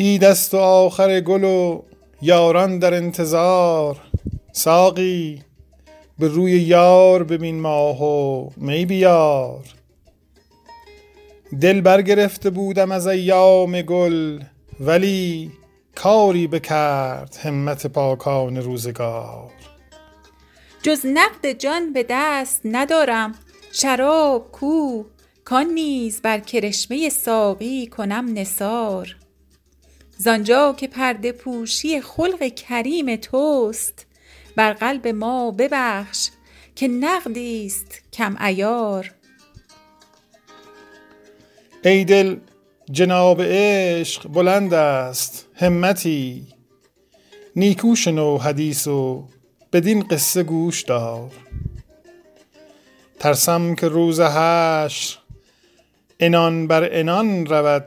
عید است و آخر گل و یاران در انتظار، ساقی به روی یار ببین ماه و می بیار. دل برگرفته بودم از ایام گل، ولی کاری بکرد همت پاکان روزگار. جز نقد جان به دست ندارم، شراب کو کان نیز بر کرشمه ساقی کنم نثار. زانجا که پرده پوشی خلق کریم توست، بر قلب ما ببخش که نقدی است کم عیار. ای دل جناب عشق بلند است همتی، نیکو شنو حدیث و بدین قصه گوش دار. ترسم که روز حشر عنان بر عنان رود،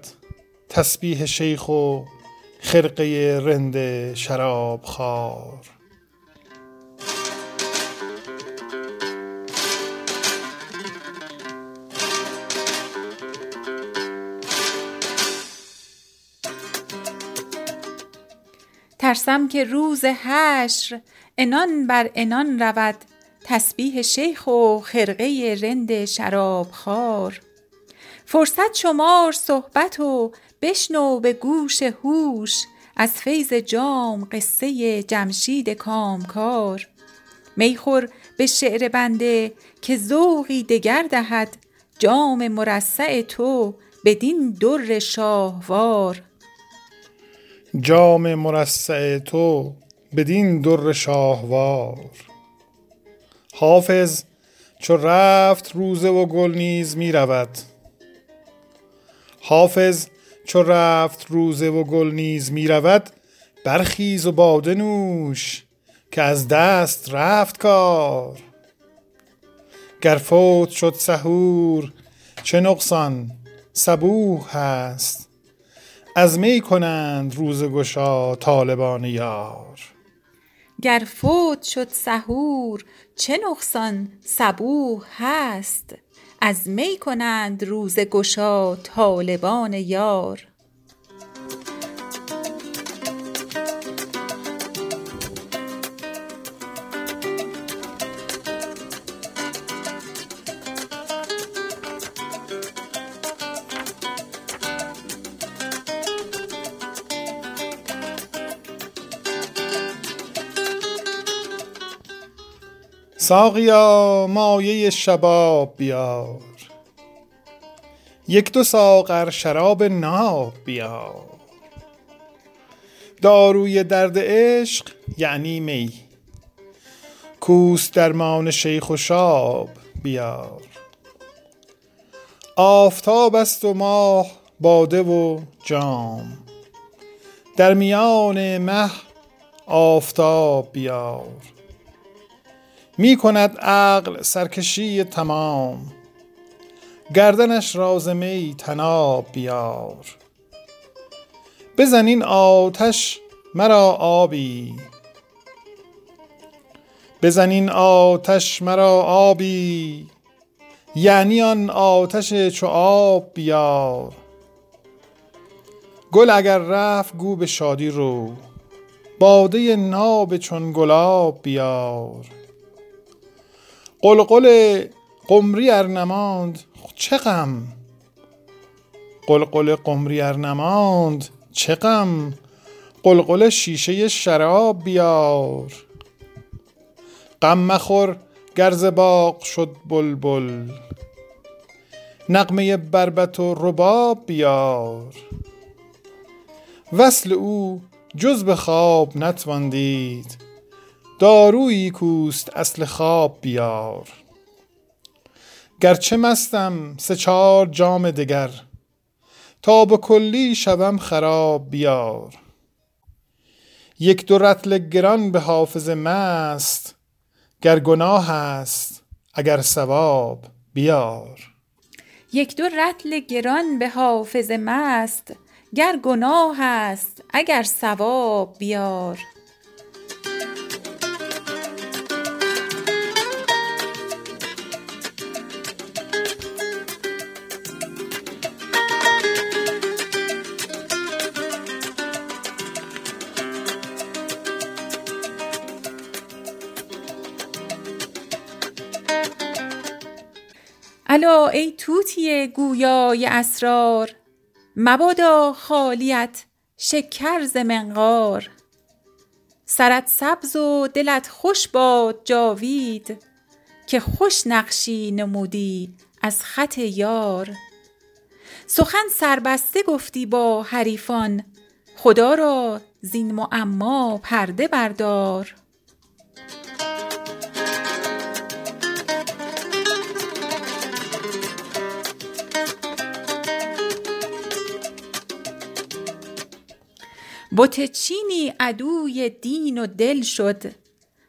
تسبیح شیخ و خرقه رند شراب خوار. ترسم که روز حشر عنان بر عنان رود، تسبیح شیخ و خرقه رند شراب خوار. فرصت شمار صحبت و بشنو به گوش هوش، از فیض جام قصه جمشید کامکار. میخور به شعر بنده که ذوقی دگر دهد، جام مرصع تو بدین در شاهوار. جام مرصع تو بدین در شاهوار. حافظ چو رفت روزه و گل نیز می رود، حافظ چو رفت روزه و گل نیز می رود، برخیز و باده نوش که از دست رفت کار. گر فوت شد سحور چه نقصان، صبوح هست از می کنند روزگشا طالبان یار. گر فوت شد سحور چه نقصان، صبوح هست از می کنند روزگشا طالبان یار. ساقیا مایه شباب بیار، یک دو ساغر شراب ناب بیار. داروی درد عشق یعنی می، کوس درمان شیخ و شاب بیار. آفتاب است و ماه باده و جام، در میان مه آفتاب بیار. می کند عقل سرکشی تمام، گردنش راز می تناب بیار. بزن این آتش مرا آبی، بزن این آتش مرا آبی، یعنی آن آتش چو آب بیار. گل اگر رفت گو به شادی رو، باده ناب چون گلاب بیار. قلقل قمری ار نماند چه غم، قلقل قمری ار نماند چه غم، قلقل شیشه شراب بیار. غم مخور گر ز باغ شد بلبل، نغمه بربط و رباب بیار. وصل او جز به خواب نتوان دید، دارویی کوست اصل خواب بیار. گرچه مستم سه چار جام دگر، تا به کلی شبم خراب بیار. یک دو رطل گران به حافظ مست، گر گناه است اگر ثواب بیار. یک دو رطل گران به حافظ مست، گر گناه است اگر ثواب بیار. الا ای طوطی گویای اسرار، مبادا خالیت شکر ز منقار. سرت سبز و دلت خوش باد جاوید، که خوش نقشی نمودی از خط یار. سخن سربسته گفتی با حریفان، خدا را زین معما پرده بردار. بت چینی عدوی دین و دل شد،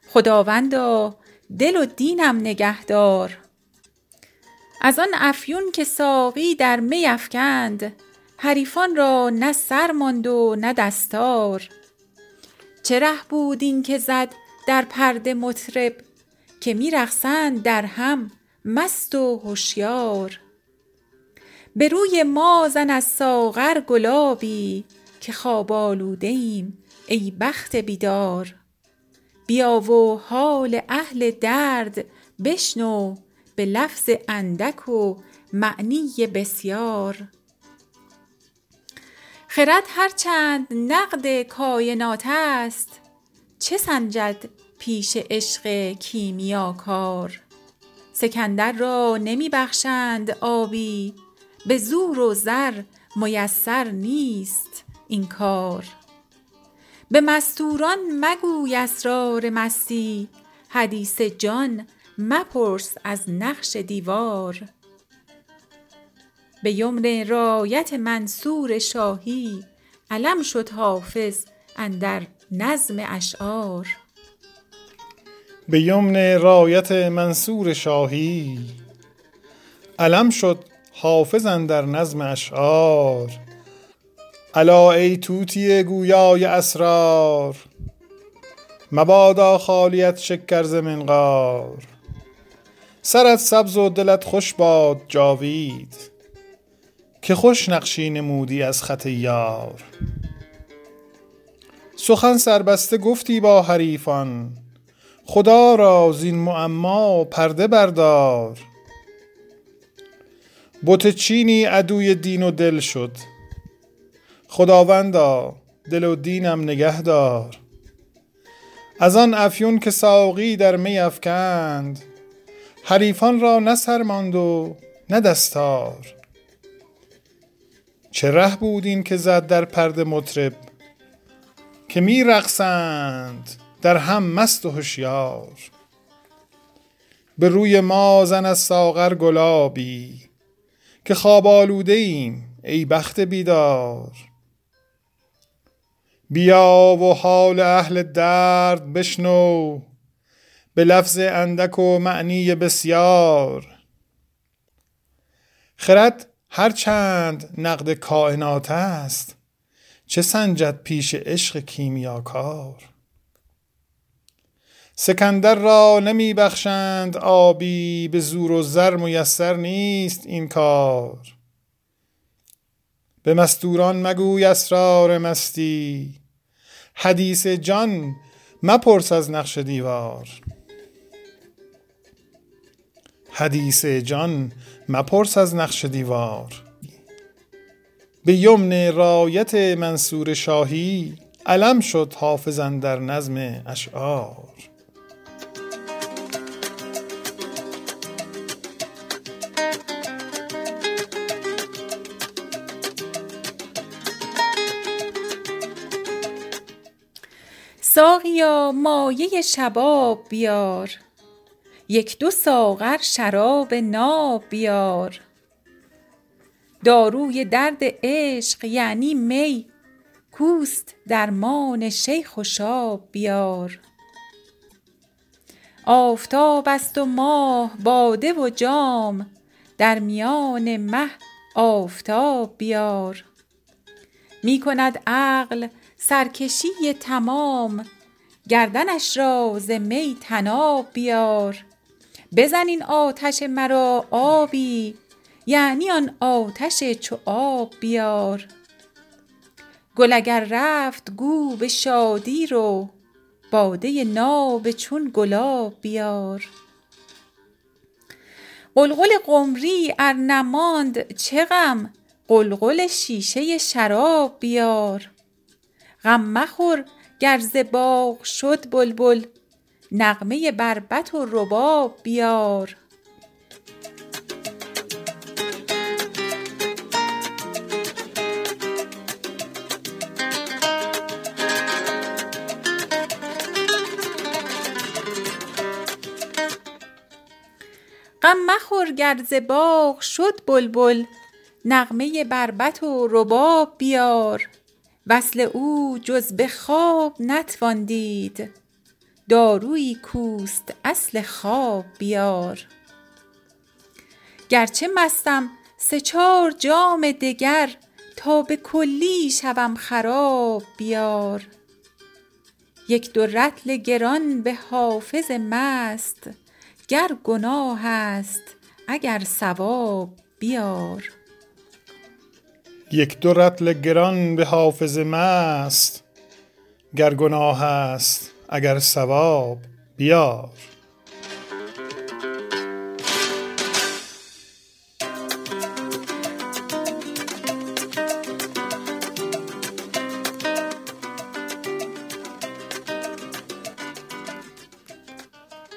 خداوندا دل و دینم نگهدار. از آن افیون که ساقی در می افکند، حریفان را نه سر ماند و نه دستار. چه ره بود این که زد در پرده مطرب، که می رقصند در هم مست و هوشیار. به روی ما زن از ساغر گلابی، که خواب آلوده ایم ای بخت بیدار. بیا و حال اهل درد بشنو، به لفظ اندک و معنی بسیار. خرد هرچند نقد کائنات است، چه سنجد پیش عشق کیمیاکار. سکندر را نمی بخشند آبی، به زور و زر میسر نیست این کار. به مستوران مگوی اسرار مستی، حدیث جان مپرس از نقش دیوار. به یمن رایت منصور شاهی، علم شد حافظ اندر نظم اشعار. به یمن رایت منصور شاهی، علم شد حافظ اندر نظم اشعار. الا ای طوطی گویای اسرار، مبادا خالیت شکر ز منقار. سرت سبز و دلت خوش باد جاوید، که خوش نقشی نمودی از خط یار. سخن سربسته گفتی با حریفان، خدا را زین معما پرده بردار. بت چینی عدوی دین و دل شد، خداوندا دل و دینم نگهدار. از آن افیون که ساقی در می افکند، حریفان را نه سر ماند و نه دستار. چه ره بود این که زد در پرده مطرب، که می رقصند در هم مست و هوشیار. به روی ما زن از ساغر گلابی، که خواب آلوده ایم ای بخت بیدار. بیا و حال اهل درد بشنو، به لفظ اندک و معنی بسیار. خرد هرچند نقد کائنات است، چه سنجد پیش عشق کیمیاکار. سکندر را نمی بخشند آبی، به زور و زر میسر نیست این کار. به مستوران مگوی اسرار مستی، حدیث جان مپرس از نقش دیوار. حدیث جان مپرس از نقش دیوار. به یمن رایت منصور شاهی، علم شد حافظ اندر نظم اشعار. ساقیا مایه شباب بیار، یک دو ساغر شراب ناب بیار. داروی درد عشق یعنی می، کوست درمان شیخ و شاب بیار. آفتاب است و ماه باده و جام، در میان مه آفتاب بیار. می کند عقل سرکشی تمام، گردنش را ز می طناب بیار. بزن این آتش مرا آبی، یعنی آن آتش چو آب بیار. گل اگر رفت گو به شادی رو، باده ناب چون گلاب بیار. قلقل قمری ار نماند چه غم، قلقل شیشه شراب بیار. غم مخور گر ز باغ شد بلبل، نغمه بربط و رباب بیار. غم مخور گر ز باغ شد بلبل، نغمه بربط و رباب بیار. وصل او جز به خواب نتوان دید، دارویی کوست اصل خواب بیار. گرچه مستم سه چار جام دگر، تا به کلی شوم خراب بیار. یک دو رطل گران به حافظ مست، گر گناه است اگر ثواب بیار. یک دو رطل گران به حافظ مست، گر گناه است اگر ثواب بیار.